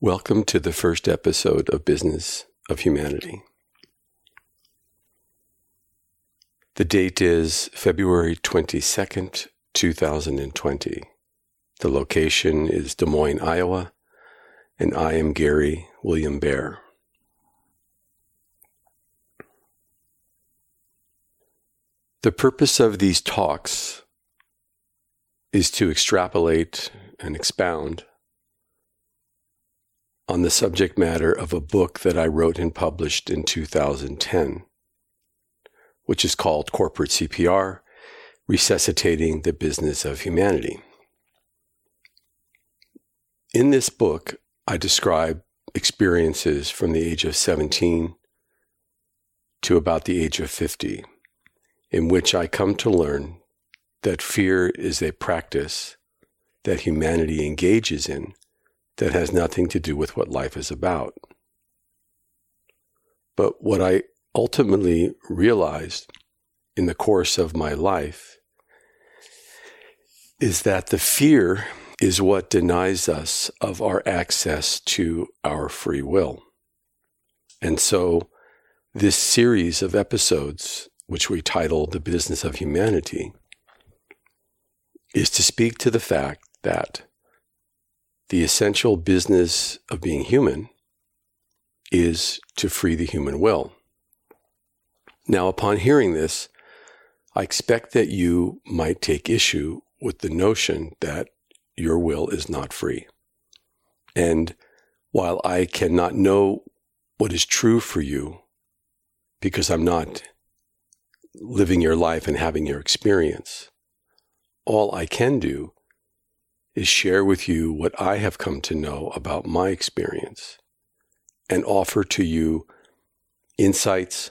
Welcome to the first episode of Business of Humanity. The date is February 22nd, 2020. The location is Des Moines, Iowa, and I am Gary William Bear. The purpose of these talks is to extrapolate and expound on the subject matter of a book that I wrote and published in 2010, which is called Corporate CPR, Resuscitating the Business of Humanity. In this book, I describe experiences from the age of 17 to about the age of 50, in which I come to learn that fear is a practice that humanity engages in that has nothing to do with what life is about. But what I ultimately realized in the course of my life is that the fear is what denies us of our access to our free will. And so this series of episodes, which we title The Business of Humanity, is to speak to the fact that the essential business of being human is to free the human will. Now, upon hearing this, I expect that you might take issue with the notion that your will is not free. And while I cannot know what is true for you, because I'm not living your life and having your experience, all I can do is share with you what I have come to know about my experience and offer to you insights,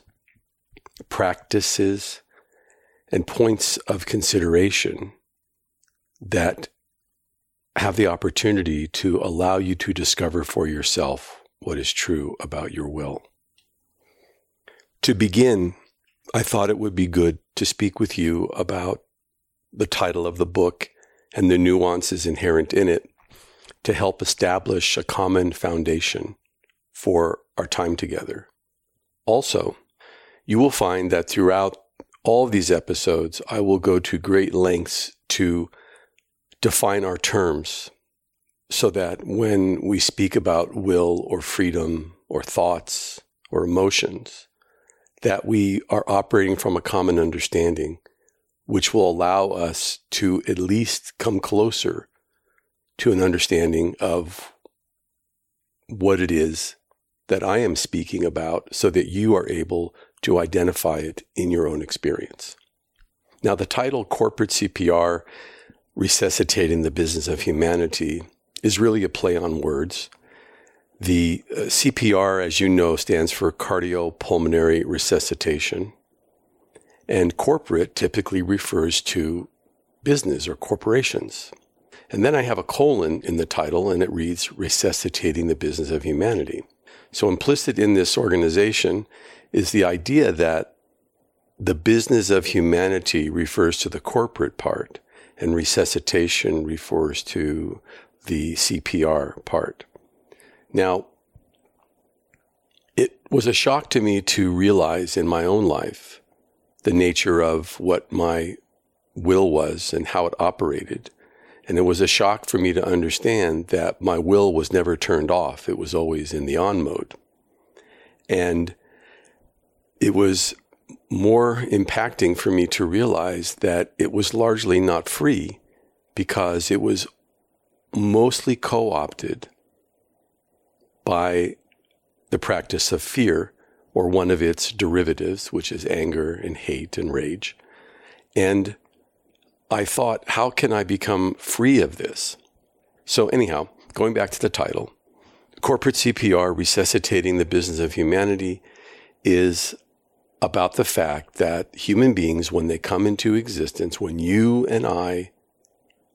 practices, and points of consideration that have the opportunity to allow you to discover for yourself what is true about your will. To begin, I thought it would be good to speak with you about the title of the book and the nuances inherent in it to help establish a common foundation for our time together. Also, you will find that throughout all of these episodes, I will go to great lengths to define our terms so that when we speak about will or freedom or thoughts or emotions, that we are operating from a common understanding, which will allow us to at least come closer to an understanding of what it is that I am speaking about so that you are able to identify it in your own experience. Now, the title Corporate CPR, Resuscitating the Business of Humanity, is really a play on words. The CPR, as you know, stands for cardiopulmonary resuscitation. And corporate typically refers to business or corporations. And then I have a colon in the title, and it reads, Resuscitating the Business of Humanity. So implicit in this organization is the idea that the business of humanity refers to the corporate part, and resuscitation refers to the CPR part. Now, it was a shock to me to realize in my own life the nature of what my will was and how it operated. And it was a shock for me to understand that my will was never turned off. It was always in the on mode. And it was more impacting for me to realize that it was largely not free because it was mostly co-opted by the practice of fear, or one of its derivatives, which is anger and hate and rage. And I thought, how can I become free of this? So anyhow, going back to the title, Corporate CPR, Resuscitating the Business of Humanity, is about the fact that human beings, when they come into existence, when you and I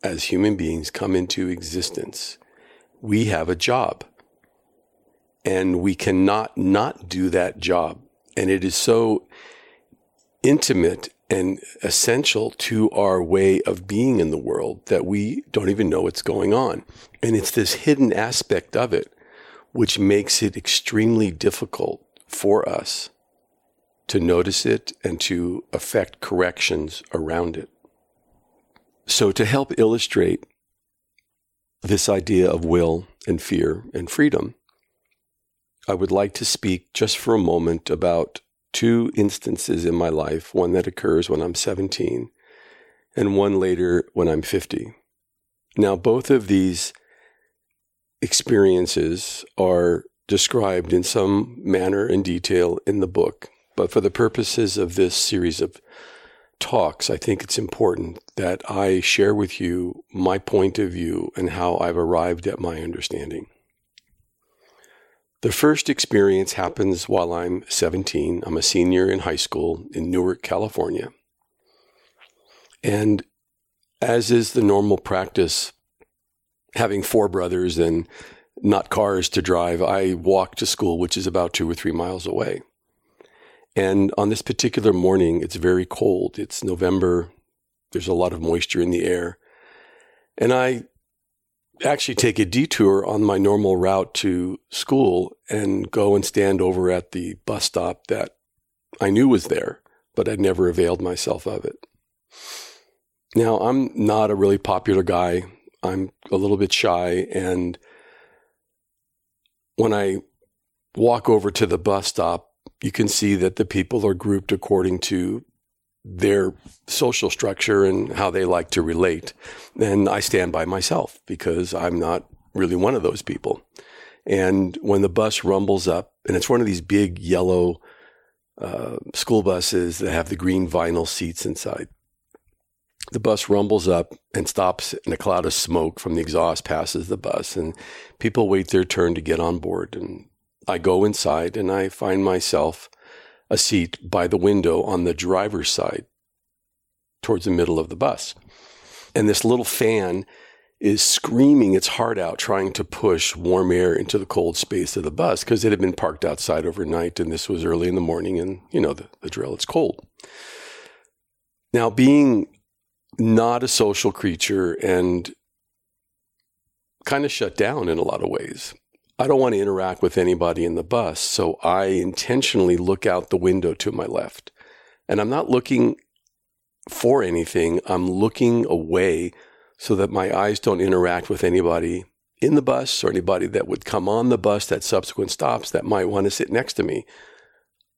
as human beings come into existence, we have a job. And we cannot not do that job. And it is so intimate and essential to our way of being in the world that we don't even know what's going on. And it's this hidden aspect of it, which makes it extremely difficult for us to notice it and to affect corrections around it. So to help illustrate this idea of will and fear and freedom, I would like to speak just for a moment about two instances in my life, one that occurs when I'm 17 and one later when I'm 50. Now, both of these experiences are described in some manner and detail in the book, but for the purposes of this series of talks, I think it's important that I share with you my point of view and how I've arrived at my understanding. The first experience happens while I'm 17. I'm a senior in high school in Newark, California. And as is the normal practice, having four brothers and not cars to drive, I walk to school, which is about 2 or 3 miles away. And on this particular morning, it's very cold. It's November. There's a lot of moisture in the air. And I actually take a detour on my normal route to school and go and stand over at the bus stop that I knew was there, but I'd never availed myself of it. Now, I'm not a really popular guy. I'm a little bit shy, and when I walk over to the bus stop, you can see that the people are grouped according to their social structure and how they like to relate. And I stand by myself because I'm not really one of those people. And when the bus rumbles up, and it's one of these big yellow school buses that have the green vinyl seats inside. The bus rumbles up and stops, and a cloud of smoke from the exhaust passes the bus, and people wait their turn to get on board. And I go inside, and I find myself a seat by the window on the driver's side towards the middle of the bus. And this little fan is screaming its heart out, trying to push warm air into the cold space of the bus because it had been parked outside overnight, and this was early in the morning, and you know the drill, it's cold. Now, being not a social creature and kind of shut down in a lot of ways, I don't want to interact with anybody in the bus, so I intentionally look out the window to my left. And I'm not looking for anything. I'm looking away so that my eyes don't interact with anybody in the bus or anybody that would come on the bus at subsequent stops that might want to sit next to me.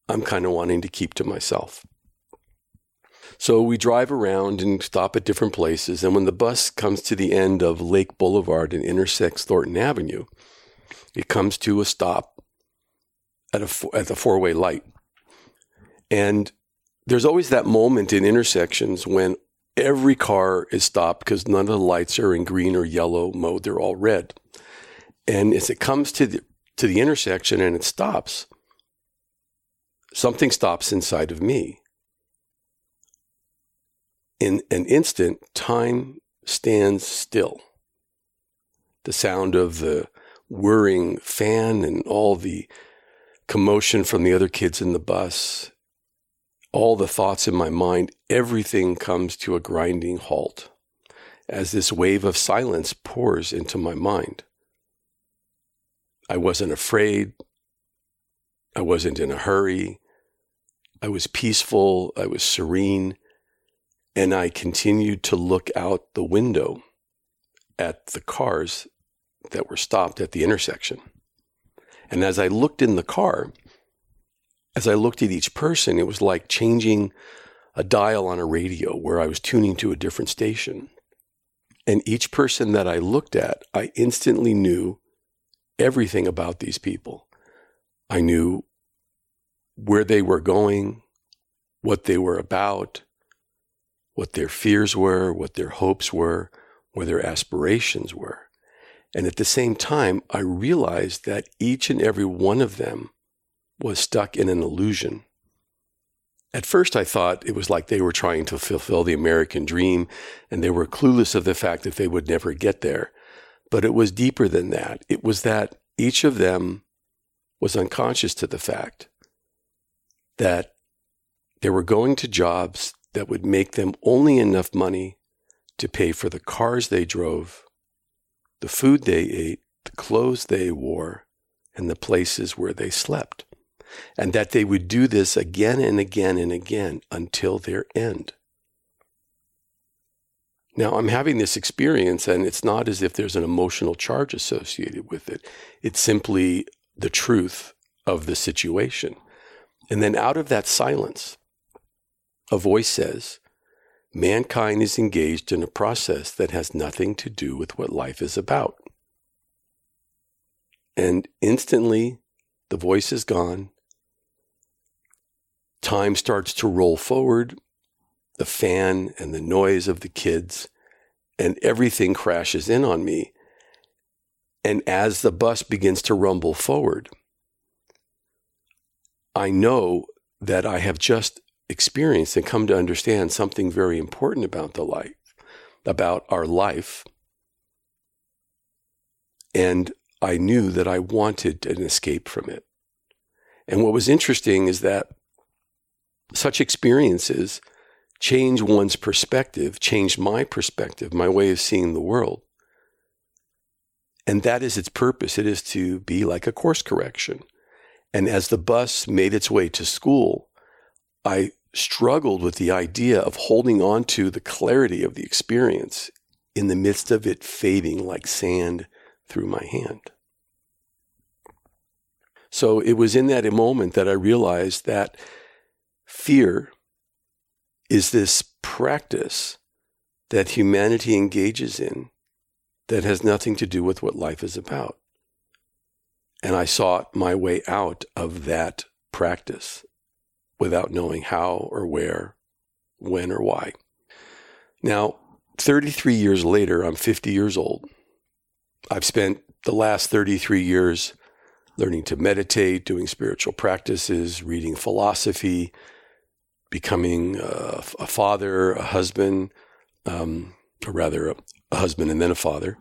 I'm kind of wanting to keep to myself. So we drive around and stop at different places. And when the bus comes to the end of Lake Boulevard and intersects Thornton Avenue, it comes to a stop at the four-way light. And there's always that moment in intersections when every car is stopped because none of the lights are in green or yellow mode. They're all red. And as it comes to the intersection and it stops, something stops inside of me. In an instant, time stands still. The sound of the whirring fan and all the commotion from the other kids in the bus, all the thoughts in my mind, everything comes to a grinding halt as this wave of silence pours into my mind. I wasn't afraid. I wasn't in a hurry. I was peaceful. I was serene. And I continued to look out the window at the cars that were stopped at the intersection. And as I looked in the car, as I looked at each person, it was like changing a dial on a radio where I was tuning to a different station. And each person that I looked at, I instantly knew everything about these people. I knew where they were going, what they were about, what their fears were, what their hopes were, where their aspirations were. And at the same time, I realized that each and every one of them was stuck in an illusion. At first, I thought it was like they were trying to fulfill the American dream, and they were clueless of the fact that they would never get there. But it was deeper than that. It was that each of them was unconscious to the fact that they were going to jobs that would make them only enough money to pay for the cars they drove, the food they ate, the clothes they wore, and the places where they slept, and that they would do this again and again and again until their end. Now, I'm having this experience, and it's not as if there's an emotional charge associated with it. It's simply the truth of the situation. And then out of that silence, a voice says, mankind is engaged in a process that has nothing to do with what life is about. And instantly, the voice is gone. Time starts to roll forward, the fan and the noise of the kids, and everything crashes in on me. And as the bus begins to rumble forward, I know that I have just experienced and come to understand something very important about the life, about our life. And I knew that I wanted an escape from it. And what was interesting is that such experiences change one's perspective, changed my perspective, my way of seeing the world. And that is its purpose. It is to be like a course correction. And as the bus made its way to school, I struggled with the idea of holding on to the clarity of the experience in the midst of it fading like sand through my hand. So it was in that moment that I realized that fear is this practice that humanity engages in that has nothing to do with what life is about. And I sought my way out of that practice without knowing how or where, when or why. Now, 33 years later, I'm 50 years old. I've spent the last 33 years learning to meditate, doing spiritual practices, reading philosophy, becoming a father, a husband, or rather a husband and then a father,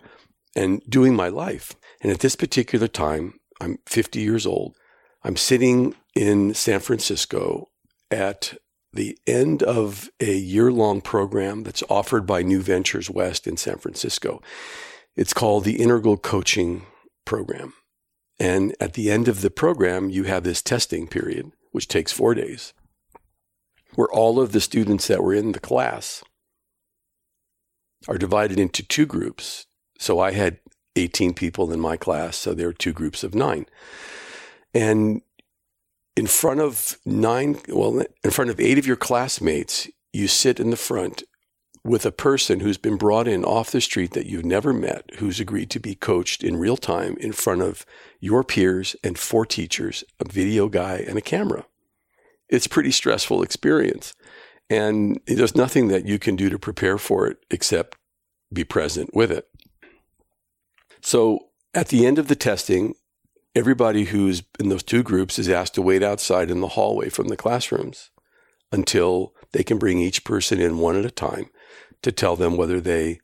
and doing my life. And at this particular time, I'm 50 years old. I'm sitting in San Francisco at the end of a year-long program that's offered by New Ventures West in San Francisco. It's called the Integral Coaching Program. And at the end of the program, you have this testing period, which takes 4 days, where all of the students that were in the class are divided into two groups. So I had 18 people in my class, so there were two groups of 9. And in front of 8 of your classmates, you sit in the front with a person who's been brought in off the street that you've never met, who's agreed to be coached in real time in front of your peers and 4 teachers, a video guy, and a camera. It's a pretty stressful experience. And there's nothing that you can do to prepare for it except be present with it. So at the end of the testing, everybody who's in those two groups is asked to wait outside in the hallway from the classrooms until they can bring each person in one at a time to tell them whether they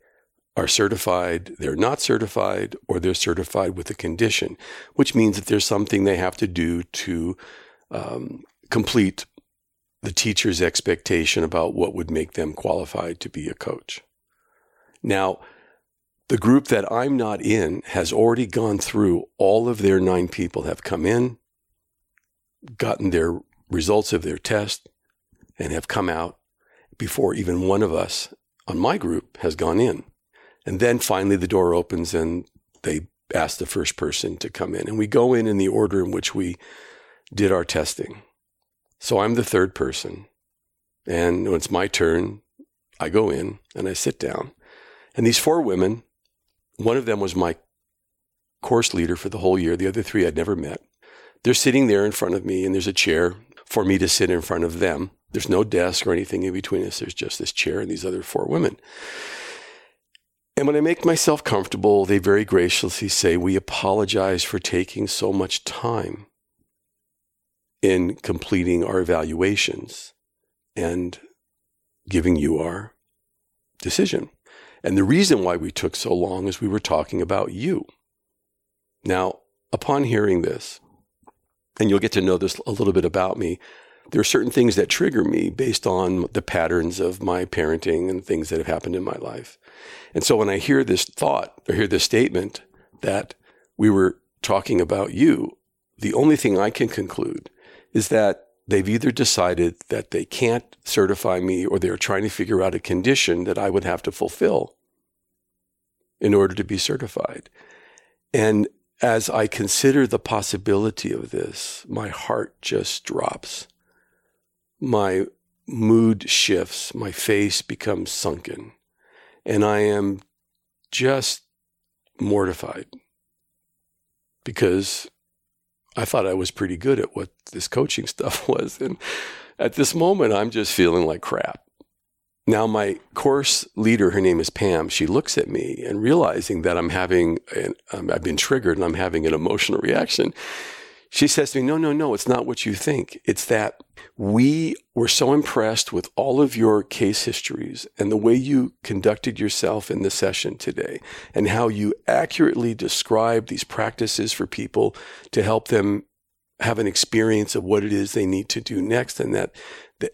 are certified, they're not certified, or they're certified with a condition, which means that there's something they have to do to complete the teacher's expectation about what would make them qualified to be a coach. Now, the group that I'm not in has already gone through all of their 9 people have come in, gotten their results of their test, and have come out before even one of us on my group has gone in. And then finally the door opens and they ask the first person to come in. And we go in the order in which we did our testing. So I'm the third person, and when it's my turn, I go in and I sit down. And these 4 women, one of them was my course leader for the whole year. The other 3 I'd never met. They're sitting there in front of me, and there's a chair for me to sit in front of them. There's no desk or anything in between us. There's just this chair and these other 4 women. And when I make myself comfortable, they very graciously say, "We apologize for taking so much time in completing our evaluations and giving you our decision. And the reason why we took so long is we were talking about you." Now, upon hearing this, and you'll get to know this a little bit about me, there are certain things that trigger me based on the patterns of my parenting and things that have happened in my life. And so when I hear this thought or hear this statement that we were talking about you, the only thing I can conclude is that they've either decided that they can't certify me or they're trying to figure out a condition that I would have to fulfill in order to be certified. And as I consider the possibility of this, my heart just drops. My mood shifts. My face becomes sunken. And I am just mortified because I thought I was pretty good at what this coaching stuff was. And at this moment, I'm just feeling like crap. Now, my course leader, her name is Pam, she looks at me and realizing that I'm having, I've been triggered and I'm having an emotional reaction. She says to me, no, it's not what you think. It's that we were so impressed with all of your case histories and the way you conducted yourself in the session today and how you accurately described these practices for people to help them have an experience of what it is they need to do next, and that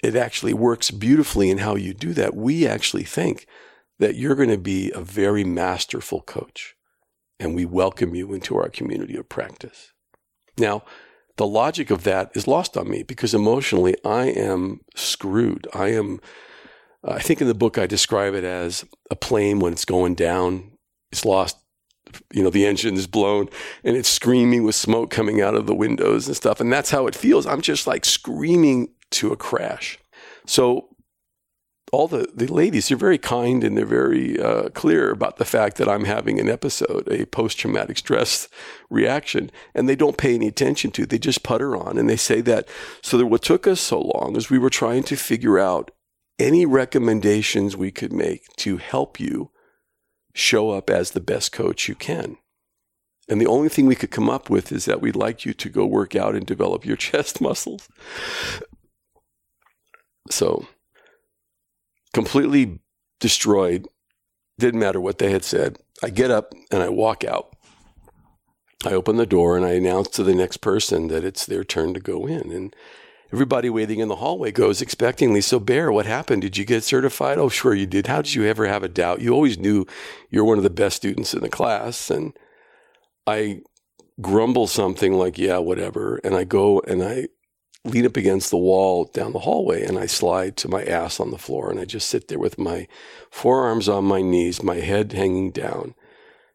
it actually works beautifully in how you do that. We actually think that you're going to be a very masterful coach, and we welcome you into our community of practice. Now, the logic of that is lost on me because emotionally I am screwed. I think in the book I describe it as a plane when it's going down, it's lost. You know, the engine is blown and it's screaming with smoke coming out of the windows and stuff. And that's how it feels. I'm just like screaming to a crash. So all the ladies, they're very kind and they're very clear about the fact that I'm having an episode, a post-traumatic stress reaction, and they don't pay any attention to it. They just putter on and they say that. So that what took us so long is we were trying to figure out any recommendations we could make to help you show up as the best coach you can. And the only thing we could come up with is that we'd like you to go work out and develop your chest muscles. So completely destroyed, didn't matter what they had said. I get up and I walk out. I open the door and I announce to the next person that it's their turn to go in. And everybody waiting in the hallway goes expectantly, so Bear, what happened? Did you get certified? Oh, sure you did. How did you ever have a doubt? You always knew you're one of the best students in the class. And I grumble something like, yeah, whatever. And I go and I lean up against the wall down the hallway and I slide to my ass on the floor. And I just sit there with my forearms on my knees, my head hanging down,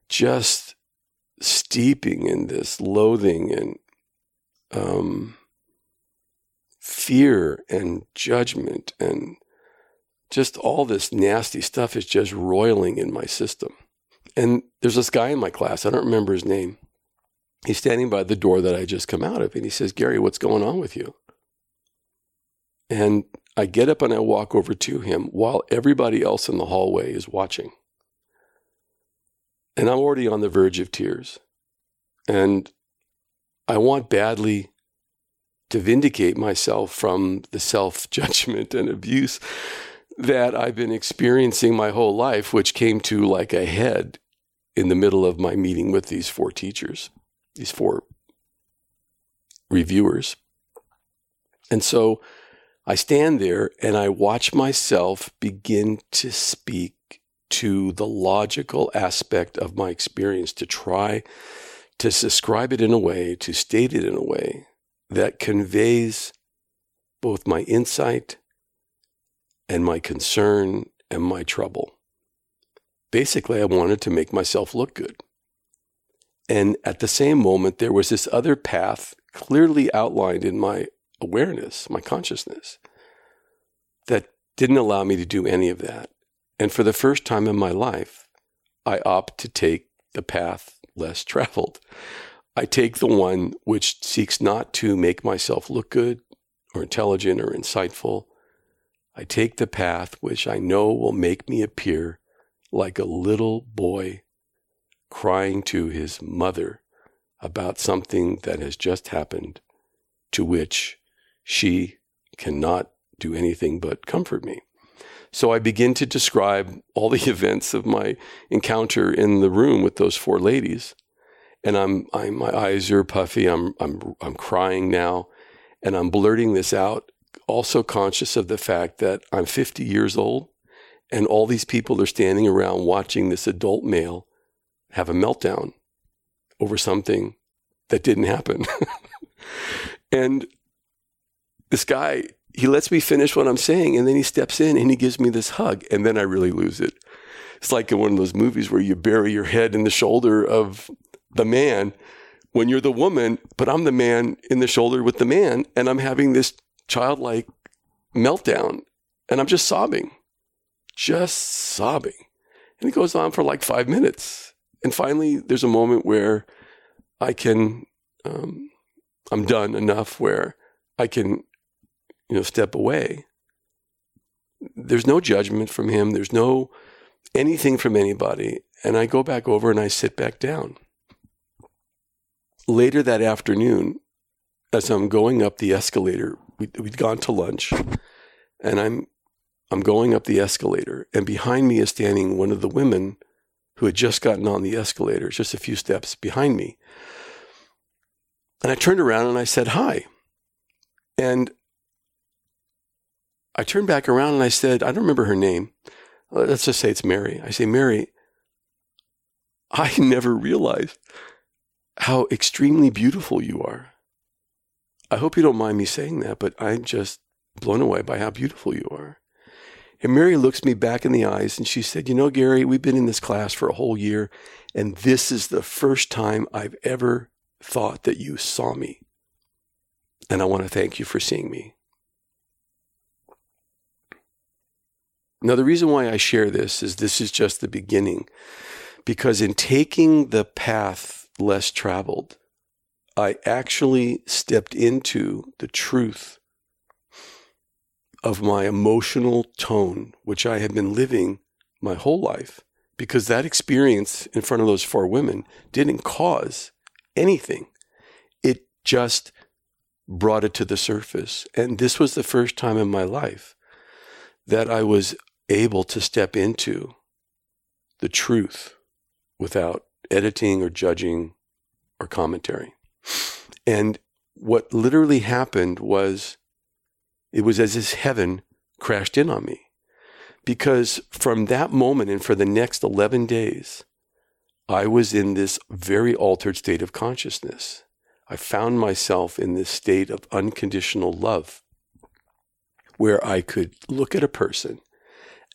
just steeping in this loathing and, fear and judgment and just all this nasty stuff is just roiling in my system. And there's this guy in my class, I don't remember his name. He's standing by the door that I just come out of and he says, Gary, what's going on with you? And I get up and I walk over to him while everybody else in the hallway is watching. And I'm already on the verge of tears. And I want badly to vindicate myself from the self-judgment and abuse that I've been experiencing my whole life, which came to like a head in the middle of my meeting with these four teachers, these four reviewers. And so I stand there and I watch myself begin to speak to the logical aspect of my experience, to try to describe it in a way, to state it in a way that conveys both my insight and my concern and my trouble. Basically, I wanted to make myself look good. And at the same moment, there was this other path clearly outlined in my awareness, my consciousness, that didn't allow me to do any of that. And for the first time in my life, I opt to take the path less traveled. I take the one which seeks not to make myself look good or intelligent or insightful. I take the path which I know will make me appear like a little boy crying to his mother about something that has just happened, to which she cannot do anything but comfort me. So I begin to describe all the events of my encounter in the room with those four ladies. And I'm my eyes are puffy. I'm crying now, and I'm blurting this out, also conscious of the fact that I'm 50 years old, and all these people are standing around watching this adult male have a meltdown over something that didn't happen. And this guy, he lets me finish what I'm saying, and then he steps in and he gives me this hug, and then I really lose it. It's like in one of those movies where you bury your head in the shoulder of the man when you're the woman, but I'm the man in the shoulder with the man, and I'm having this childlike meltdown, and I'm just sobbing. Just sobbing. And it goes on for like 5 minutes. And finally, there's a moment where I can, I'm done enough where I can, you know, step away. There's no judgment from him. There's no anything from anybody. And I go back over and I sit back down. Later that afternoon, as I'm going up the escalator, we'd gone to lunch, and I'm going up the escalator, and behind me is standing one of the women who had just gotten on the escalator, just a few steps behind me. And I turned around and I said, hi. And I turned back around and I said, I don't remember her name. Let's just say it's Mary. I say, Mary, I never realized how extremely beautiful you are. I hope you don't mind me saying that, but I'm just blown away by how beautiful you are. And Mary looks me back in the eyes and she said, you know, Gary, we've been in this class for a whole year, and this is the first time I've ever thought that you saw me. And I want to thank you for seeing me. Now, the reason why I share this is just the beginning, because in taking the path less traveled, I actually stepped into the truth of my emotional tone, which I had been living my whole life, because that experience in front of those four women didn't cause anything. It just brought it to the surface. And this was the first time in my life that I was able to step into the truth without editing or judging or commentary. And what literally happened was, it was as if heaven crashed in on me. Because from that moment and for the next 11 days, I was in this very altered state of consciousness. I found myself in this state of unconditional love, where I could look at a person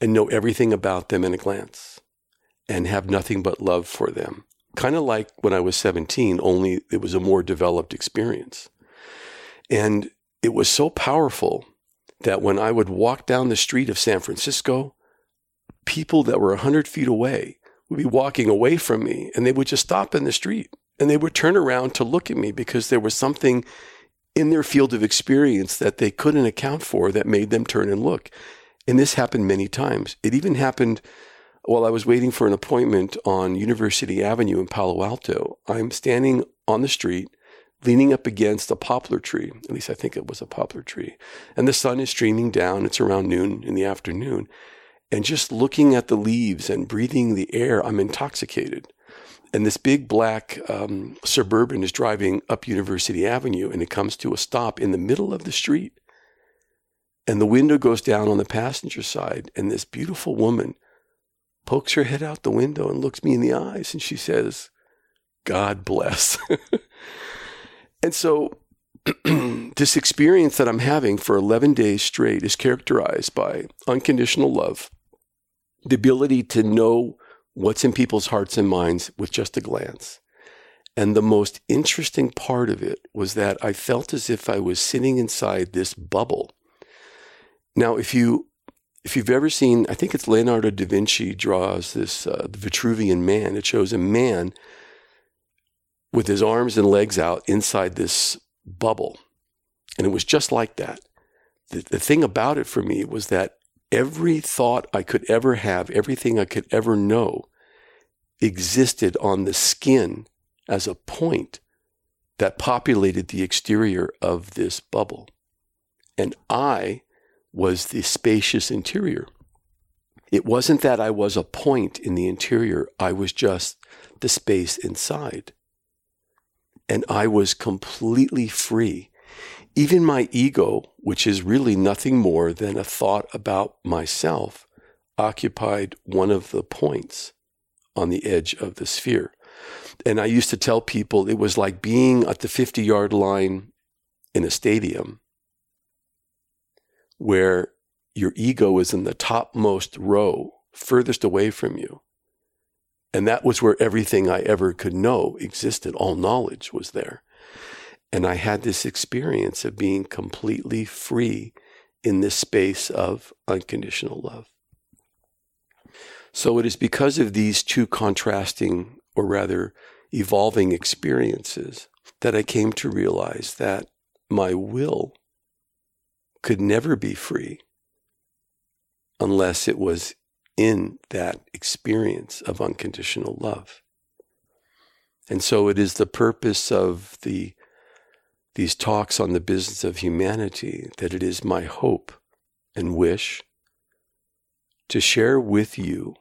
and know everything about them in a glance and have nothing but love for them. Kind of like when I was 17, only it was a more developed experience. And it was so powerful that when I would walk down the street of San Francisco, people that were 100 feet away would be walking away from me, and they would just stop in the street and they would turn around to look at me because there was something in their field of experience that they couldn't account for that made them turn and look. And this happened many times. It even happened while I was waiting for an appointment on University Avenue in Palo Alto. I'm standing on the street, leaning up against a poplar tree. At least I think it was a poplar tree. And the sun is streaming down. It's around noon in the afternoon. And just looking at the leaves and breathing the air, I'm intoxicated. And this big black Suburban is driving up University Avenue, and it comes to a stop in the middle of the street. And the window goes down on the passenger side, and this beautiful woman pokes her head out the window and looks me in the eyes, and she says, God bless. And so this experience that I'm having for 11 days straight is characterized by unconditional love, the ability to know what's in people's hearts and minds with just a glance. And the most interesting part of it was that I felt as if I was sitting inside this bubble. Now, if you've ever seen, I think it's Leonardo da Vinci draws this Vitruvian Man. It shows a man with his arms and legs out inside this bubble. And it was just like that. The thing about it for me was that every thought I could ever have, everything I could ever know, existed on the skin as a point that populated the exterior of this bubble. And I was the spacious interior. It wasn't that I was a point in the interior. I was just the space inside. And I was completely free. Even my ego, which is really nothing more than a thought about myself, occupied one of the points on the edge of the sphere. And I used to tell people it was like being at the 50-yard line in a stadium where your ego is in the topmost row, furthest away from you. And that was where everything I ever could know existed. All knowledge was there. And I had this experience of being completely free in this space of unconditional love. So it is because of these two contrasting, or rather evolving experiences, that I came to realize that my will could never be free unless it was in that experience of unconditional love. And so it is the purpose of these talks on the business of humanity that it is my hope and wish to share with you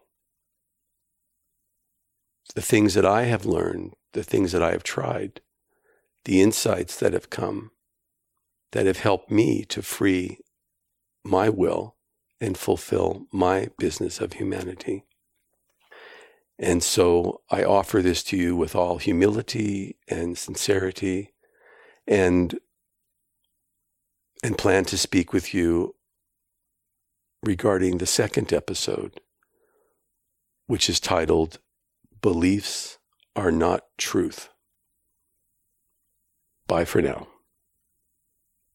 the things that I have learned, the things that I have tried, the insights that have come that have helped me to free my will and fulfill my business of humanity. And so I offer this to you with all humility and sincerity, and plan to speak with you regarding the second episode, which is titled, Beliefs Are Not Truth. Bye for now.